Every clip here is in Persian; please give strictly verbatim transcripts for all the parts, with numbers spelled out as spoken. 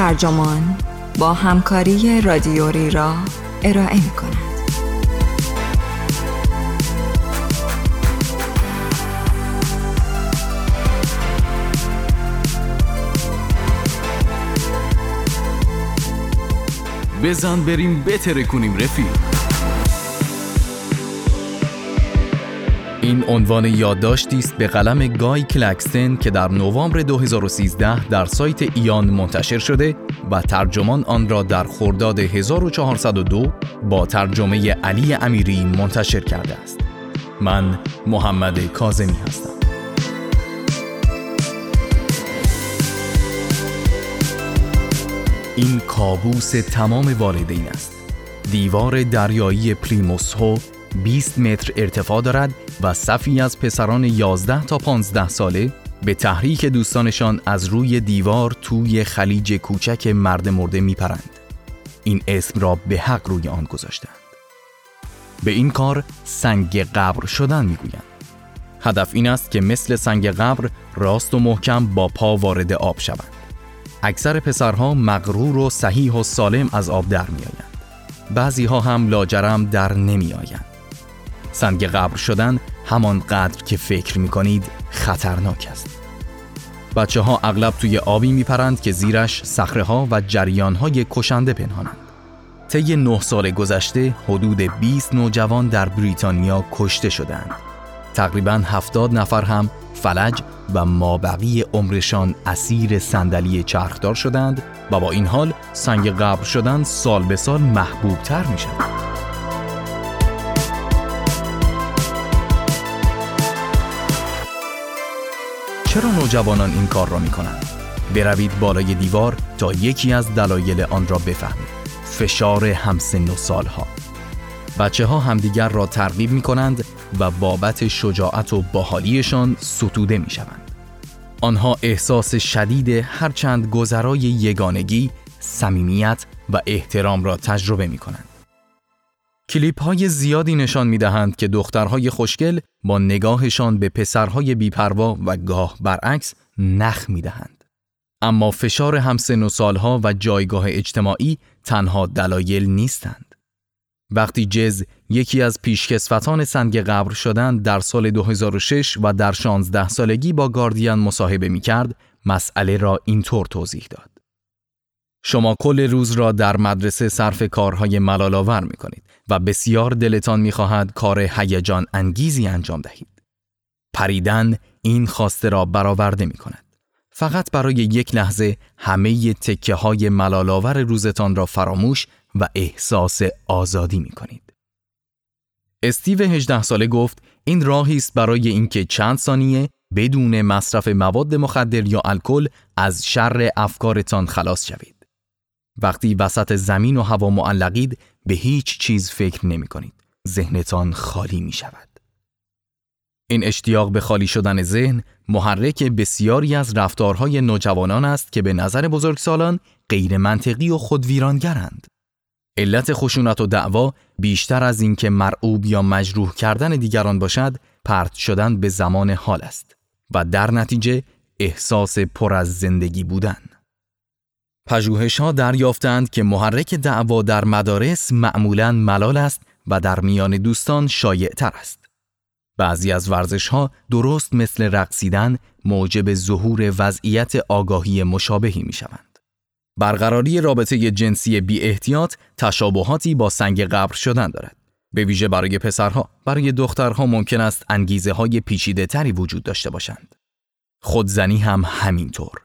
ترجمان با همکاری رادیو را ارائه می کند. بزن بریم بتره کنیم رفیق. این عنوان یادداشتی است به قلم گای کلکستن که در نوامبر دو هزار و سیزده در سایت ایان منتشر شده و ترجمان آن را در خرداد هزار و چهارصد و دو با ترجمه علی امیری منتشر کرده است. من محمد کاظمی هستم. این کابوس تمام والدین است. دیوار دریایی پلیموسهو بیست متر ارتفاع دارد و صفی از پسران یازده تا پانزده ساله به تحریک دوستانشان از روی دیوار توی خلیج کوچک مرد مرده می پرند. این اسم را به حق روی آن گذاشتند. به این کار سنگ قبر شدن می گویند. هدف این است که مثل سنگ قبر راست و محکم با پا وارد آب شوند. اکثر پسرها مغرور و صحیح و سالم از آب در می آیند. بعضی ها هم لاجرم در نمی آیند. سنگ قبر شدن همانقدر که فکر می کنید خطرناک است. بچه ها اغلب توی آبی می پرند که زیرش صخره ها و جریان های کشنده پنهانند. طی نه سال گذشته حدود بیست نوجوان در بریتانیا کشته شدند. تقریباً هفتاد نفر هم فلج و مابقی عمرشان اسیر صندلی چرخدار شدند و با این حال سنگ قبر شدن سال به سال محبوب تر می شود. چرا نوجوانان این کار را می کنند؟ بروید بالای دیوار تا یکی از دلایل آن را بفهمید. فشار همسن و سالها. بچه ها همدیگر را ترغیب می کنند و بابت شجاعت و باحالیشان ستوده می شوند. آنها احساس شدید هرچند گذرای یگانگی، صمیمیت و احترام را تجربه می کنند. کلیپ های زیادی نشان می دهند که دخترهای خوشگل با نگاهشان به پسرهای بیپروا و گاه برعکس نخ می دهند. اما فشار همسن و سالها و جایگاه اجتماعی تنها دلایل نیستند. وقتی جز یکی از پیشکسوتان سنگ قبر شدن در سال دو هزار و شش و در شانزده سالگی با گاردین مصاحبه می کرد، مسئله را اینطور توضیح داد. شما کل روز را در مدرسه صرف کارهای ملال‌آور می کنید و بسیار دلتان می خواهد کار هیجان انگیزی انجام دهید. پریدن این خواسته را برآورده می کند. فقط برای یک لحظه همه تکه های ملال‌آور روزتان را فراموش و احساس آزادی می کنید. استیو هجده ساله گفت این راهی است برای اینکه چند ثانیه بدون مصرف مواد مخدر یا الکل از شر افکارتان خلاص شوید. وقتی وسط زمین و هوا معلقید به هیچ چیز فکر نمی کنید. ذهنتان خالی می شود. این اشتیاق به خالی شدن ذهن محرک بسیاری از رفتارهای نوجوانان است که به نظر بزرگسالان غیر منطقی و خودویرانگرند. علت خشونت و دعوا بیشتر از این که مرعوب یا مجروح کردن دیگران باشد، پرت شدن به زمان حال است و در نتیجه احساس پر از زندگی بودن. پژوهش‌ها دریافتند که محرک دعوا در مدارس معمولاً ملال است و در میان دوستان شایع‌تر است. بعضی از ورزش‌ها درست مثل رقصیدن موجب ظهور وضعیت آگاهی مشابهی می‌شوند. برقراری رابطه جنسی بی احتیاط تشابهاتی با سنگ قبر شدن دارد. به ویژه برای پسرها، برای دخترها ممکن است انگیزه های پیچیده تری وجود داشته باشند. خودزنی هم همینطور.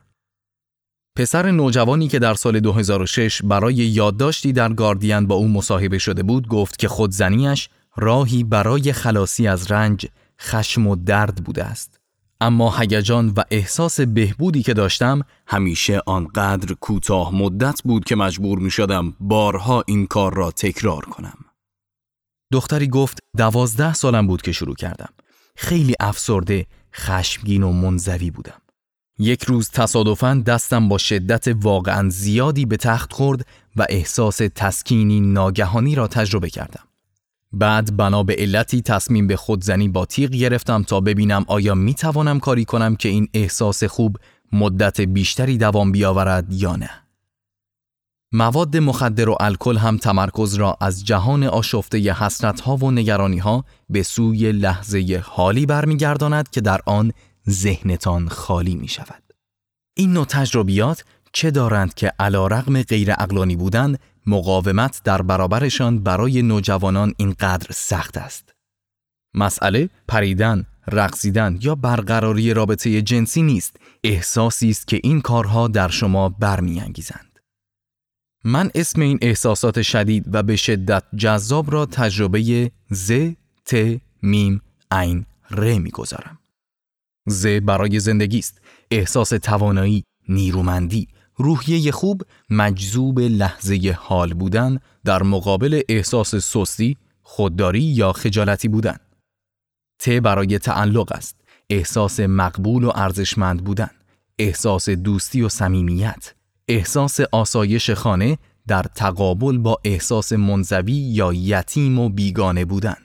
پسر نوجوانی که در سال دو هزار و شش برای یادداشتی در گاردین با او مصاحبه شده بود، گفت که خودزنیش راهی برای خلاصی از رنج، خشم و درد بوده است. اما هیجان و احساس بهبودی که داشتم همیشه آنقدر کوتاه مدت بود که مجبور می شدم بارها این کار را تکرار کنم. دختری گفت دوازده سالم بود که شروع کردم. خیلی افسرده، خشمگین و منزوی بودم. یک روز تصادفاً دستم با شدت واقعاً زیادی به تخت خورد و احساس تسکینی ناگهانی را تجربه کردم. بعد بنا به علتی تصمیم به خودزنی با تیغ گرفتم تا ببینم آیا می توانم کاری کنم که این احساس خوب مدت بیشتری دوام بیاورد یا نه. مواد مخدر و الکل هم تمرکز را از جهان آشفته حسرت‌ها و نگرانی‌ها به سوی لحظه حالی برمی‌گرداند که در آن ذهنتان خالی می‌شود. این نوع تجربیات چه دارند که علی‌رغم غیر عقلانی بودن، مقاومت در برابرشان برای نوجوانان اینقدر سخت است. مسئله پریدن، رقصیدن یا برقراری رابطه جنسی نیست، احساسی است که این کارها در شما برمی‌انگیزند. من اسم این احساسات شدید و به شدت جذاب را تجربه ز، ت، میم، عین، ر می‌گذارم. ز برای زندگی است، احساس توانایی، نیرومندی، روحیه خوب، مجذوب لحظه حال بودن در مقابل احساس سستی، خودداری یا خجالتی بودن. ت برای تعلق است، احساس مقبول و ارزشمند بودن، احساس دوستی و صمیمیت، احساس آسایش خانه در تقابل با احساس منزوی یا یتیم و بیگانه بودن.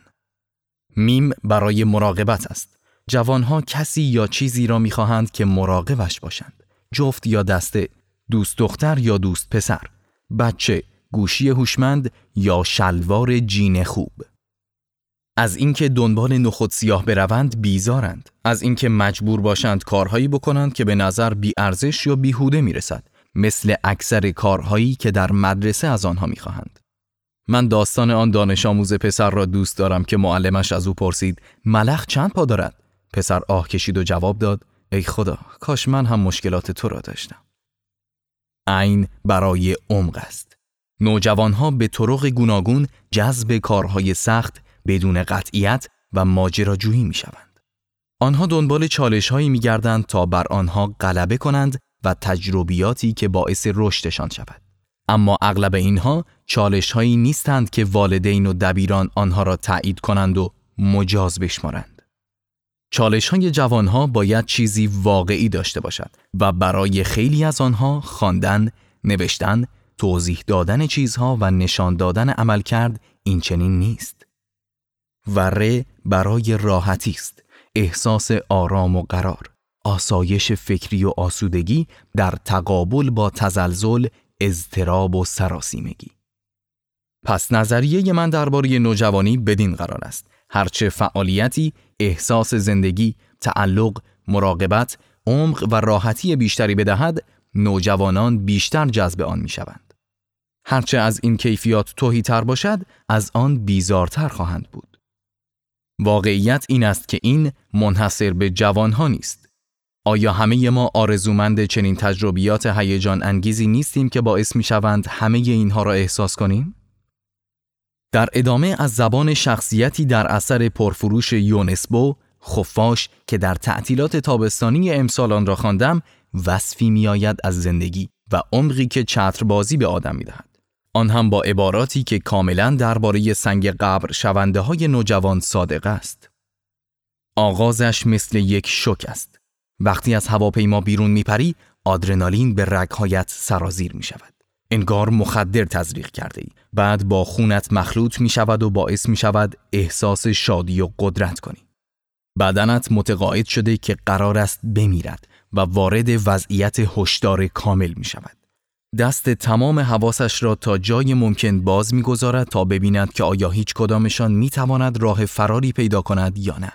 میم برای مراقبت است، جوانها کسی یا چیزی را می‌خواهند که مراقبش باشند، جفت یا دسته، دوست دختر یا دوست پسر، بچه، گوشی هوشمند یا شلوار جین خوب. از اینکه دنبال نخود سیاه بروند بیزارند، از اینکه مجبور باشند کارهایی بکنند که به نظر بی‌ارزش یا بیهوده میرسد، مثل اکثر کارهایی که در مدرسه از آنها میخواهند. من داستان آن دانش آموز پسر را دوست دارم که معلمش از او پرسید ملخ چند پا دارد؟ پسر آه کشید و جواب داد ای خدا، کاش من هم مشکلات تو را داشتم. عین برای عمق است. نوجوانها به طرق گوناگون جذب کارهای سخت بدون قطعیت و ماجراجویی میشوند. آنها دنبال چالش‌هایی می‌گردند تا بر آنها غلبه کنند و تجربیاتی که باعث رشدشان شود. اما اغلب اینها چالش‌هایی نیستند که والدین و دبیران آنها را تایید کنند و مجاز بشمارند. چالش‌های جوانها باید چیزی واقعی داشته باشد و برای خیلی از آنها خواندن، نوشتن، توضیح دادن چیزها و نشان دادن عملکرد این چنین نیست. و ر برای راحتی است، احساس آرام و قرار، آسایش فکری و آسودگی در تقابل با تزلزل، اضطراب و سراسیمگی. پس نظریه من درباره نوجوانی بدین قرار است: هرچه فعالیتی، احساس زندگی، تعلق، مراقبت، عمق و راحتی بیشتری بدهد، نوجوانان بیشتر جذب آن می‌شوند. هرچه از این کیفیات تهی‌تر باشد، از آن بیزارتر خواهند بود. واقعیت این است که این منحصر به جوانها نیست. آیا همه ما آرزومند چنین تجربیات هیجان انگیزی نیستیم که باعث می‌شوند همه اینها را احساس کنیم؟ در ادامه از زبان شخصیتی در اثر پرفروش یونسبو، خفاش که در تعطیلات تابستانی امسال آن را خواندم، وصفی می‌آید از زندگی و عمقی که چتربازی به آدم می‌دهد. آن هم با عباراتی که کاملاً درباره سنگ قبر شونده‌های نوجوان صادق است. آغازش مثل یک شوک است. وقتی از هواپیما بیرون میپری، آدرنالین به رگهایت سرازیر میشود. انگار مخدر تزریق کرده ای. بعد با خونت مخلوط میشود و باعث میشود احساس شادی و قدرت کنی. بدنت متقاعد شده که قرار است بمیرد و وارد وضعیت هشدار کامل میشود. دست تمام حواسش را تا جای ممکن باز میگذارد تا ببیند که آیا هیچ کدامشان میتواند راه فراری پیدا کند یا نه.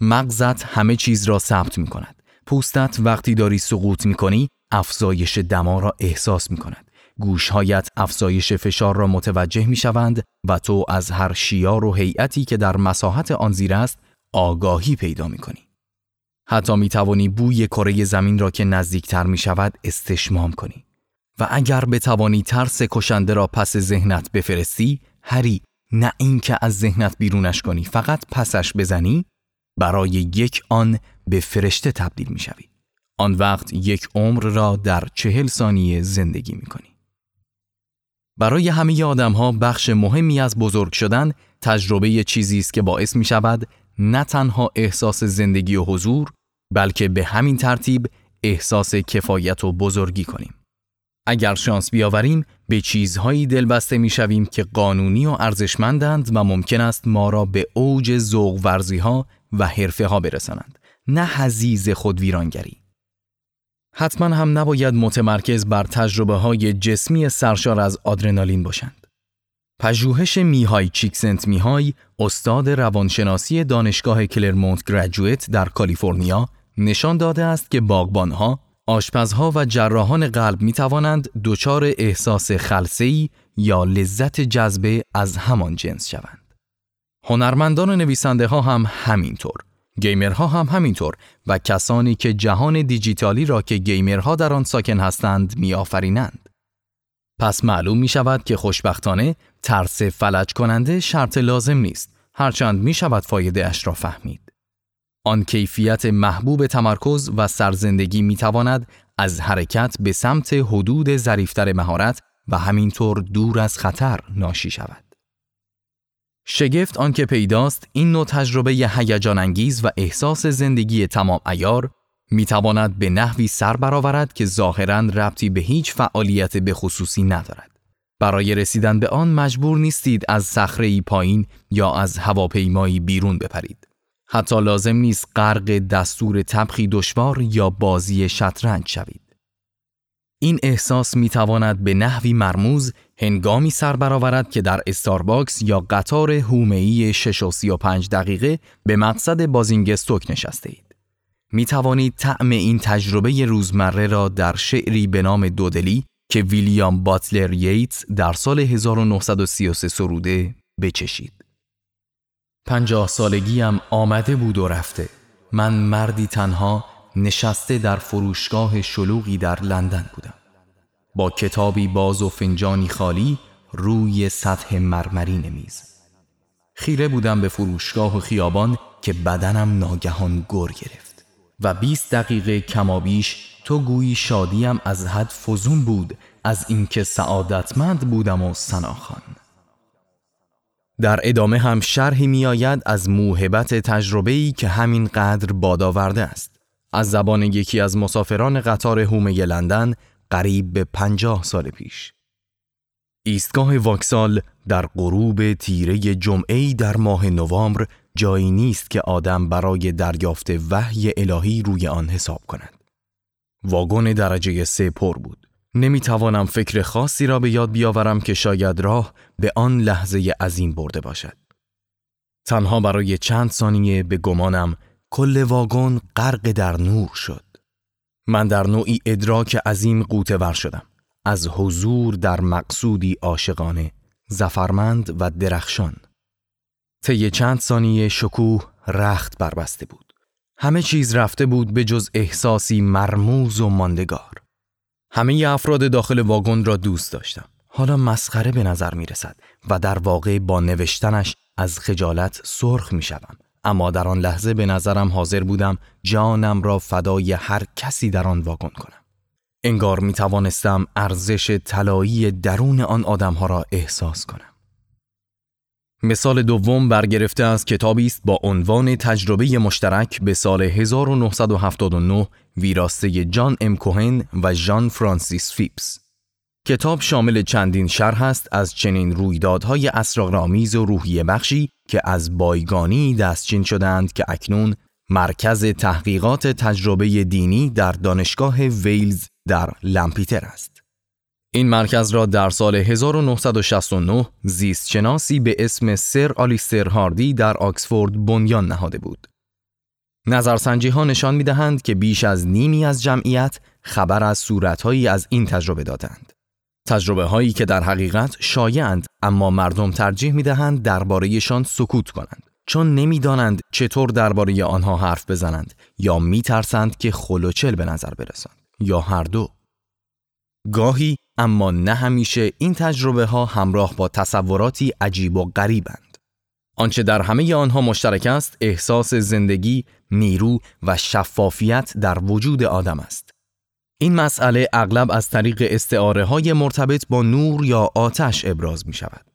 مغزت همه چیز را ثبت می کند. پوستت وقتی داری سقوط می کنی، افزایش دما را احساس می کند. گوشهایت افزایش فشار را متوجه می شوند و تو از هر شیار و هیئتی که در مساحت آن زیر است، آگاهی پیدا می کنی. حتی می توانی بوی کره زمین را که نزدیکتر می شود استشمام کنی. و اگر بتوانی ترس کشنده را پس ذهنت بفرستی، هری، نه این که از ذهنت بیرونش کنی، فقط پسش بزنی، برای یک آن به فرشته تبدیل می شوی. آن وقت یک عمر را در چهل ثانیه زندگی می کنی. برای همه آدم ها بخش مهمی از بزرگ شدن تجربه چیزی است که باعث می شود نه تنها احساس زندگی و حضور، بلکه به همین ترتیب احساس کفایت و بزرگی کنیم. اگر شانس بیاوریم به چیزهایی دلبسته می شویم که قانونی و ارزشمندند و ممکن است ما را به اوج ذوق ورزی ها و حرفه ها برسانند، نه حضیض خودویرانگری. حتما هم نباید متمرکز بر تجربه‌های جسمی سرشار از آدرنالین باشند. پژوهش میهای چیکسنت میهای، استاد روانشناسی دانشگاه کلرمونت گرجویت در کالیفرنیا، نشان داده است که باغبانها، آشپزها و جراحان قلب می‌توانند دچار احساس خلسه‌ای یا لذت جذبه از همان جنس شوند. هنرمندان و نویسنده‌ها هم همینطور، گیمرها هم همینطور و کسانی که جهان دیجیتالی را که گیمرها در آن ساکن هستند می‌آفرینند. پس معلوم می‌شود که خوشبختانه ترس فلج کننده شرط لازم نیست، هرچند می‌شود فایده اش را فهمید. آن کیفیت محبوب تمرکز و سرزندگی می‌تواند از حرکت به سمت حدود ظریف‌تر مهارت و همینطور دور از خطر ناشی شود. شگفت آن که پیداست این نوع تجربه هیجان انگیز و احساس زندگی تمام عیار می‌تواند به نحوی سر برآورد که ظاهراً ربطی به هیچ فعالیت به خصوصی ندارد. برای رسیدن به آن مجبور نیستید از صخره‌ای پایین یا از هواپیمایی بیرون بپرید. حتی لازم نیست غرق دستور طبخی دشوار یا بازی شطرنج شوید. این احساس می‌تواند به نحوی مرموز هنگامی سر برآورد که در استارباکس یا قطار هومه‌ای شش و سی و پنج دقیقه به مقصد بازینگستوک نشسته‌اید. می‌توانید طعم این تجربه روزمره را در شعری به نام دودلی که ویلیام باتلر ییتس در سال هزار و نهصد و سی و سه سروده بچشید. پنجاه سالگیم آمده بود و رفته. من مردی تنها نشسته در فروشگاه شلوغی در لندن بودم. با کتابی باز و فنجانی خالی روی سطح مرمرین میز. خیره بودم به فروشگاه و خیابان که بدنم ناگهان گر گرفت و بیست دقیقه کمابیش تو گویی شادیم از حد فزون بود از اینکه سعادتمند بودم و سناخان. در ادامه هم شرحی می‌آید از موهبت تجربه‌ای که همین قدر بادآورده است. از زبان یکی از مسافران قطار هومه‌ی لندن قریب به پنجاه سال پیش. ایستگاه واکسال در غروب تیره جمعه‌ای در ماه نوامبر جایی نیست که آدم برای دریافت وحی الهی روی آن حساب کند. واگن درجه سه پر بود. نمی توانم فکر خاصی را به یاد بیاورم که شاید راه به آن لحظه عظیم برده باشد. تنها برای چند ثانیه به گمانم کل واگن غرق در نور شد. من در نوعی ادراک عظیم غوطه ور شدم. از حضور در مقصودی عاشقانه، ظفرمند و درخشان. طی چند ثانیه شکوه رخت بربسته بود. همه چیز رفته بود به جز احساسی مرموز و ماندگار. همه ی افراد داخل واگن را دوست داشتم. حالا مسخره به نظر می رسد و در واقع با نوشتنش از خجالت سرخ می شدم. اما در آن لحظه به نظرم حاضر بودم جانم را فدای هر کسی در آن واگن کنم. انگار می توانستم ارزش طلایی درون آن آدمها را احساس کنم. مثال دوم برگرفته از کتابی است با عنوان تجربه مشترک به سال هزار و نهصد و هفتاد و نه ویراسته جان ام کوهن و ژان فرانسیس فیپس. کتاب شامل چندین شرح است از چنین رویدادهای اسرارآمیز و روحیه بخشی که از بایگانی دستچین شدند که اکنون مرکز تحقیقات تجربه دینی در دانشگاه ویلز در لمپیتر است. این مرکز را در سال هزار و نهصد و شصت و نه زیستشناسی به اسم سر آلیستر هاردی در آکسفورد بنیان نهاده بود. نظرسنجی ها نشان می دهند که بیش از نیمی از جمعیت خبر از صورتهایی از این تجربه دادند. تجربه هایی که در حقیقت شایع‌اند اما مردم ترجیح می دهند درباره‌شان سکوت کنند چون نمی دانند چطور درباره آنها حرف بزنند یا می ترسند که خلوچل به نظر برسند یا هر دو. گاهی اما نه همیشه این تجربه ها همراه با تصوراتی عجیب و غریبند. آنچه در همه آنها مشترک است احساس زندگی، نیرو و شفافیت در وجود آدم است. این مسئله اغلب از طریق استعاره های مرتبط با نور یا آتش ابراز می شود.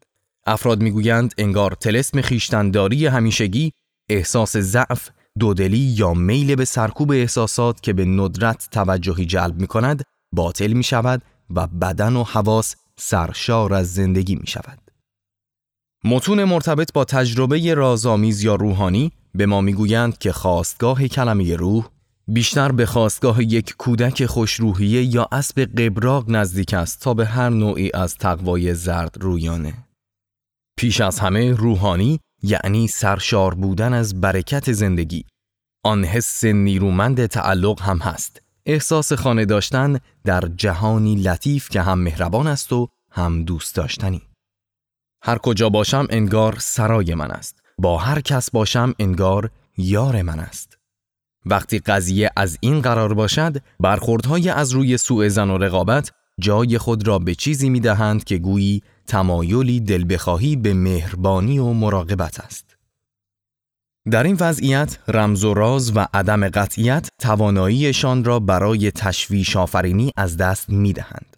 افراد می گویند انگار طلسم خویشتن‌داری همیشگی، احساس ضعف، دودلی یا میل به سرکوب احساسات که به ندرت توجهی جلب می کند باطل می شود و بدن و حواس سرشار از زندگی می شود. متون مرتبط با تجربه رازآمیز یا روحانی به ما می گویند که خاستگاه کلمه روح، بیشتر به خواستگاه یک کودک خوشروحیه یا اسب قبراق نزدیک است تا به هر نوعی از تقوای زرد رویانه. پیش از همه روحانی یعنی سرشار بودن از برکت زندگی. آن حس نیرومند تعلق هم هست. احساس خانه داشتن در جهانی لطیف که هم مهربان است و هم دوست داشتنی. هر کجا باشم انگار سرای من است. با هر کس باشم انگار یار من است. وقتی قضیه از این قرار باشد، برخوردهای از روی سوءظن و رقابت جای خود را به چیزی می دهند که گویی تمایلی دلبخواهی به مهربانی و مراقبت است. در این وضعیت، رمز و راز و عدم قطعیت تواناییشان را برای تشویش آفرینی از دست می دهند.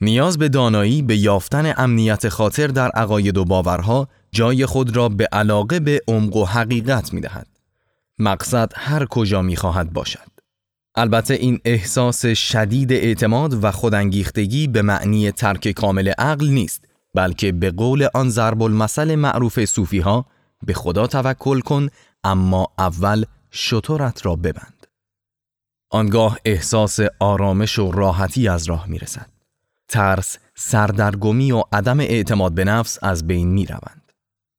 نیاز به دانایی به یافتن امنیت خاطر در عقاید و باورها جای خود را به علاقه به عمق و حقیقت می دهد. مقصد هر کجا می خواهد باشد. البته این احساس شدید اعتماد و خودانگیختگی به معنی ترک کامل عقل نیست، بلکه به قول آن ضرب المثل معروف صوفی ها به خدا توکل کن اما اول شترت را ببند. آنگاه احساس آرامش و راحتی از راه می رسد. ترس، سردرگمی و عدم اعتماد به نفس از بین می روند.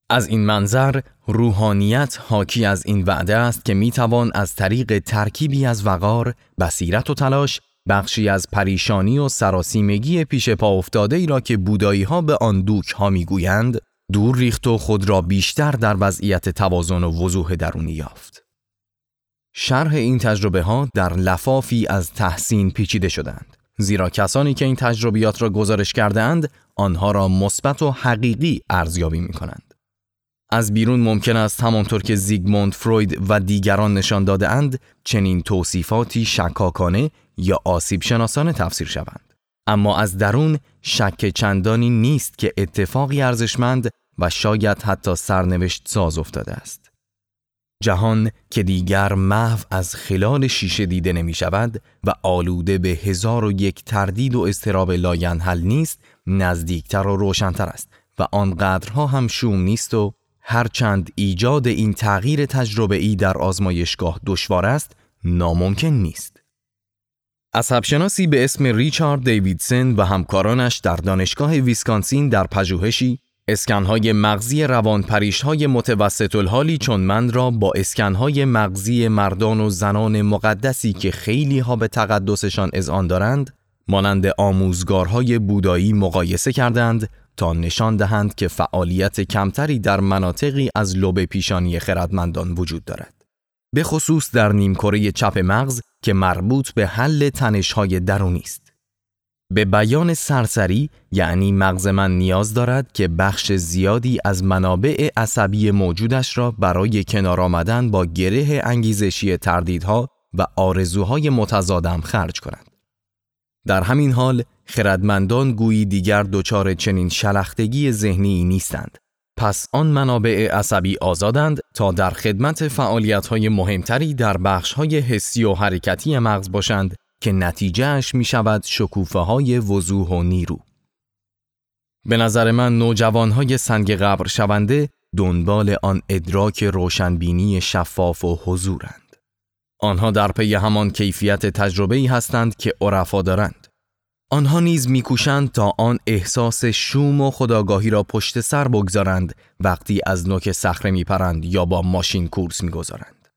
از این منظر، روحانیت حاکی از این وعده است که میتوان از طریق ترکیبی از وقار، بصیرت و تلاش، بخشی از پریشانی و سراسیمگی پیش پا افتاده ای را که بودایی ها به آن دوک ها میگویند، دور ریخت و خود را بیشتر در وضعیت توازن و وضوح درونی یافت. شرح این تجربه ها در لفافی از تحسین پیچیده شدند، زیرا کسانی که این تجربیات را گزارش کرده اند، آنها را مثبت و حقیقی ارزیابی میکنند. از بیرون ممکن است همانطور که زیگموند فروید و دیگران نشان داده اند چنین توصیفاتی شکاکانه یا آسیب شناسانه تفسیر شوند، اما از درون شک چندانی نیست که اتفاقی ارزشمند و شاید حتی سرنوشت ساز افتاده است. جهان که دیگر محو از خلال شیشه دیده نمی شود و آلوده به هزار و یک تردید و اضطراب لاینحل نیست، نزدیکتر و روشنتر است و آنقدرها هم شوم نیست و هرچند ایجاد این تغییر تجربه‌ای در آزمایشگاه دشوار است، ناممکن نیست. عصبشناسی به اسم ریچارد دیویدسن و همکارانش در دانشگاه ویسکانسین در پژوهشی اسکن‌های مغزی روانپریش‌های متوسط الحالی چون من را با اسکن‌های مغزی مردان و زنان مقدسی که خیلی ها به تقدسشان اذعان دارند، مانند آموزگارهای بودایی مقایسه کردند، تا نشان دهند که فعالیت کمتری در مناطقی از لوب پیشانی خردمندان وجود دارد. به خصوص در نیمکره چپ مغز که مربوط به حل تنش‌های درونی است. به بیان سرسری یعنی مغز من نیاز دارد که بخش زیادی از منابع عصبی موجودش را برای کنار آمدن با گره انگیزشی تردیدها و آرزوهای متضادم خرج کند. در همین حال، خردمندان گویی دیگر دچار چنین شلختگی ذهنی نیستند. پس آن منابع عصبی آزادند تا در خدمت فعالیت‌های مهمتری در بخش‌های حسی و حرکتی مغز باشند که نتیجهش می‌شود شکوفه‌های وضوح و نیرو. به نظر من نوجوان‌های سنگ قبر شونده دنبال آن ادراک روشنبینی شفاف و حضورند. آنها در پی همان کیفیت تجربه‌ای هستند که عرفا دارند. آنها نیز می‌کوشند تا آن احساس شوم و خودآگاهی را پشت سر بگذارند وقتی از نوک صخره می‌پرند یا با ماشین کورس می‌گذارند.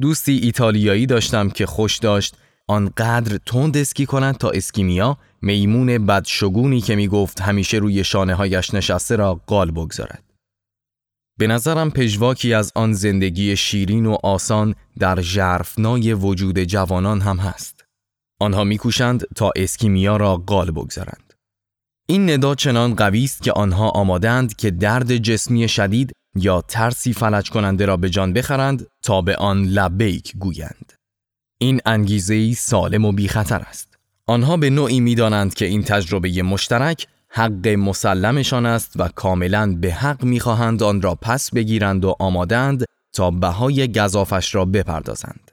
دوستی ایتالیایی داشتم که خوش داشت آنقدر تند اسکی کند تا اسکیمیا، میمون بدشگونی که می‌گفت همیشه روی شانه‌هایش نشسته، را قال بگذارد. به نظرم پژواکی از آن زندگی شیرین و آسان در ژرفنای وجود جوانان هم هست. آنها میکوشند تا اسکیمیا را قال بگذارند. این ندا چنان قوی است که آنها آمادند که درد جسمی شدید یا ترسی فلج کننده را به جان بخرند تا به آن لبیک گویند. این انگیزه‌ای سالم و بیخطر است. آنها به نوعی میدانند که این تجربه مشترک حق مسلمشان است و کاملاً به حق می‌خواهند آن را پس بگیرند و آمادند تا بهای گزافش را بپردازند.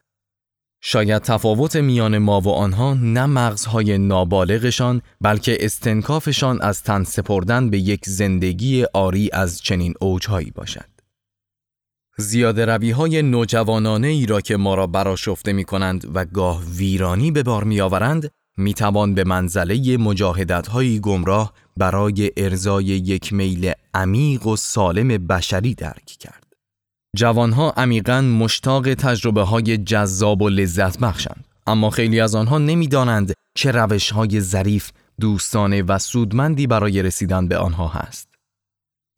شاید تفاوت میان ما و آنها نه مغزهای نابالغشان بلکه استنکافشان از تن سپردن به یک زندگی عاری از چنین اوجهایی باشد. زیاده روی‌های نوجوانانه ای را که ما را برآشفته می‌کنند و گاه ویرانی به بار می‌آورند، می‌توان به منزله مجاهدت‌های گمراه برای ارضای یک میل عمیق و سالم بشری درک کرد. جوانها عمیقاً مشتاق تجربه‌های جذاب و لذت بخشند، اما خیلی از آنها نمی‌دانند چه روش‌های ظریف، دوستانه و سودمندی برای رسیدن به آنها هست.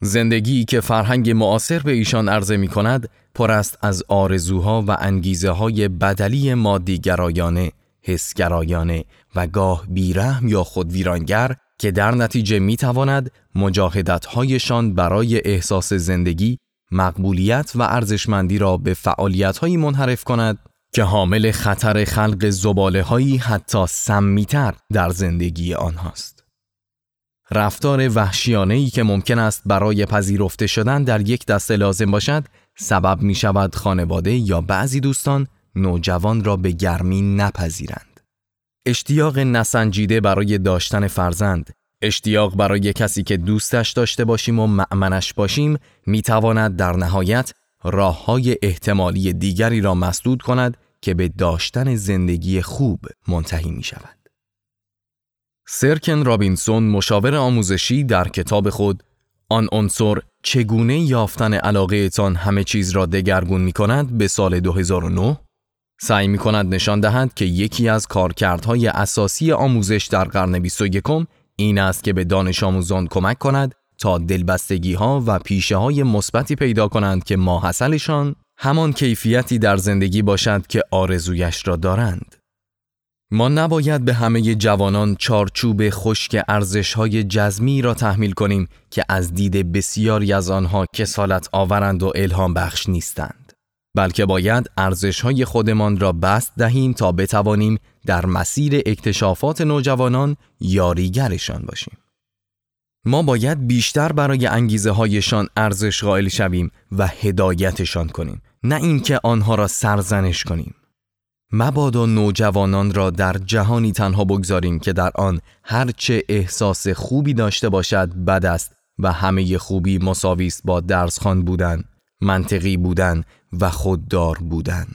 زندگی که فرهنگ معاصر به ایشان عرضه می کند، پر است از آرزوها و انگیزه های بدلی مادیگرایانه، حسگرایانه و گاه بیرحم یا خود ویرانگر که در نتیجه می تواند مجاهدت‌هایشان برای احساس زندگی، مقبولیت و ارزشمندی را به فعالیت‌هایی منحرف کند که حامل خطر خلق زباله‌هایی حتی سمی‌تر در زندگی آنهاست. رفتار وحشیانه‌ای که ممکن است برای پذیرفته شدن در یک دسته لازم باشد، سبب می شود خانواده یا بعضی دوستان نوجوان را به گرمی نپذیرند. اشتیاق نسنجیده برای داشتن فرزند، اشتیاق برای کسی که دوستش داشته باشیم و مأمنش باشیم، می تواند در نهایت راه‌های احتمالی دیگری را مسدود کند که به داشتن زندگی خوب منتهی می شود. سرکن رابینسون، مشاور آموزشی، در کتاب خود آن عنصر چگونه یافتن علاقه‌تان همه چیز را دگرگون می‌کند به سال دو هزار و نه سعی می‌کند نشان دهد که یکی از کارکردهای اساسی آموزش در قرن بیست و یکم این است که به دانش آموزان کمک کند تا دلبستگی‌ها و پیشه‌های مثبتی پیدا کنند که ماحصلشان همان کیفیتی در زندگی باشد که آرزویش را دارند. ما نباید به همه جوانان چارچوب خشک ارزش‌های جزمی را تحمیل کنیم که از دید بسیاری از آنها کسالت آورند و الهام بخش نیستند، بلکه باید ارزش‌های خودمان را بسط دهیم تا بتوانیم در مسیر اکتشافات نوجوانان یاریگرشان باشیم. ما باید بیشتر برای انگیزه‌هایشان ارزش قائل شویم و هدایتشان کنیم، نه اینکه آنها را سرزنش کنیم. مبادا نوجوانان را در جهانی تنها بگذاریم که در آن هرچه احساس خوبی داشته باشد بد است و همه خوبی مساوی است با درسخوان بودن، منطقی بودن و خوددار بودن.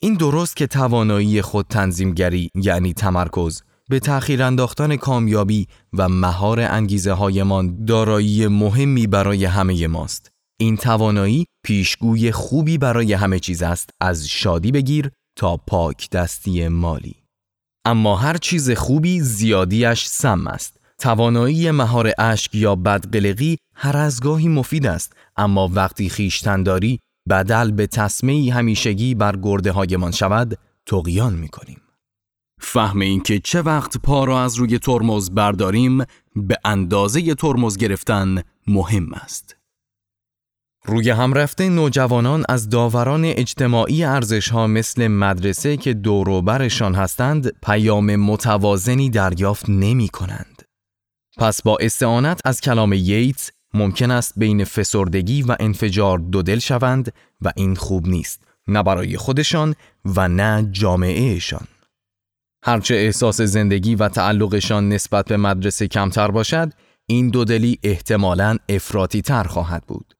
این درست که توانایی خود تنظیمگری یعنی تمرکز، به تأخیر انداختن کامیابی و مهار انگیزه هایمان دارایی مهمی برای همه ماست. این توانایی پیشگوی خوبی برای همه چیز است، از شادی بگیر تا پاک دستی مالی. اما هر چیز خوبی زیادیش سم است. توانایی مهار اشک یا بدقلقی هر از گاهی مفید است، اما وقتی خیشتنداری بدل به تسمه‌ای همیشگی بر گرده هایمان شود، طغیان می‌کنیم. فهم این که چه وقت پا را از روی ترمز برداریم به اندازه ترمز گرفتن مهم است. روی هم رفته نوجوانان از داوران اجتماعی ارزش‌ها مثل مدرسه که دور و برشان هستند پیام متوازنی دریافت نمی‌کنند. پس با استعانت از کلام ییتس ممکن است بین فسردگی و انفجار دودل شوند و این خوب نیست، نه برای خودشان و نه جامعهشان. هرچه احساس زندگی و تعلقشان نسبت به مدرسه کمتر باشد، این دودلی احتمالاً افراطی‌تر خواهد بود.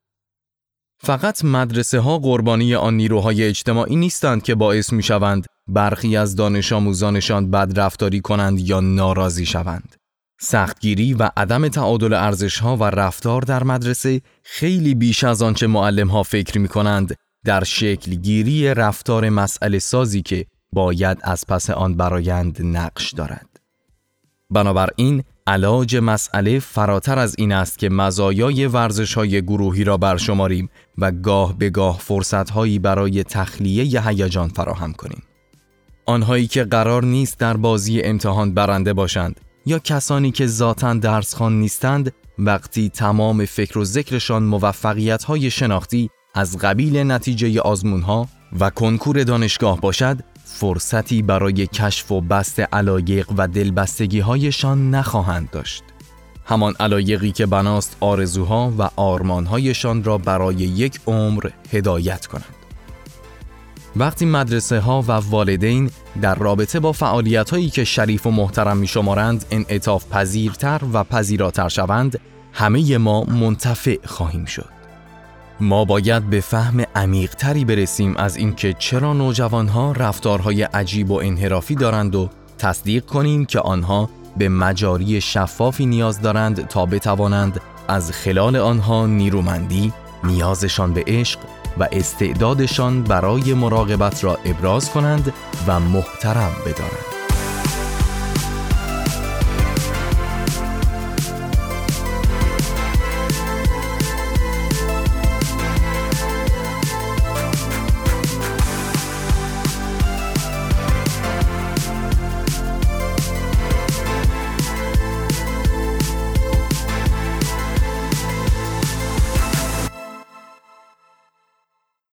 فقط مدرسه ها قربانی آن نیروهای اجتماعی نیستند که باعث می شوند برخی از دانش آموزانشان بدرفتاری کنند یا ناراضی شوند. سختگیری و عدم تعادل ارزش ها و رفتار در مدرسه خیلی بیش از آنچه معلم ها فکر می کنند در شکل گیری رفتار مسئله سازی که باید از پس آن برآیند نقش دارد. بنابراین علاج مسئله فراتر از این است که مزایای ورزش‌های گروهی را برشماریم و گاه به گاه فرصت‌هایی برای تخلیه هیجان فراهم کنیم. آنهایی که قرار نیست در بازی امتحان برنده باشند یا کسانی که ذاتاً درسخوان نیستند، وقتی تمام فکر و ذکرشان موفقیت‌های شناختی از قبیل نتیجه آزمون‌ها و کنکور دانشگاه باشد، فرصتی برای کشف و بست علایق و دلبستگی‌هایشان نخواهند داشت. همان علایقی که بناست آرزوها و آرمان‌هایشان را برای یک عمر هدایت کنند. وقتی مدرسه‌ها و والدین در رابطه با فعالیت‌هایی که شریف و محترم می‌شمارند انعطاف پذیرتر و پذیراتر شوند، همه ما منتفع خواهیم شد. ما باید به فهم عمیق‌تری برسیم از اینکه چرا نوجوان‌ها رفتارهای عجیب و انحرافی دارند و تصدیق کنیم که آنها به مجاری شفافی نیاز دارند تا بتوانند از خلال آنها نیرومندی، نیازشان به عشق و استعدادشان برای مراقبت را ابراز کنند و محترم بدارند.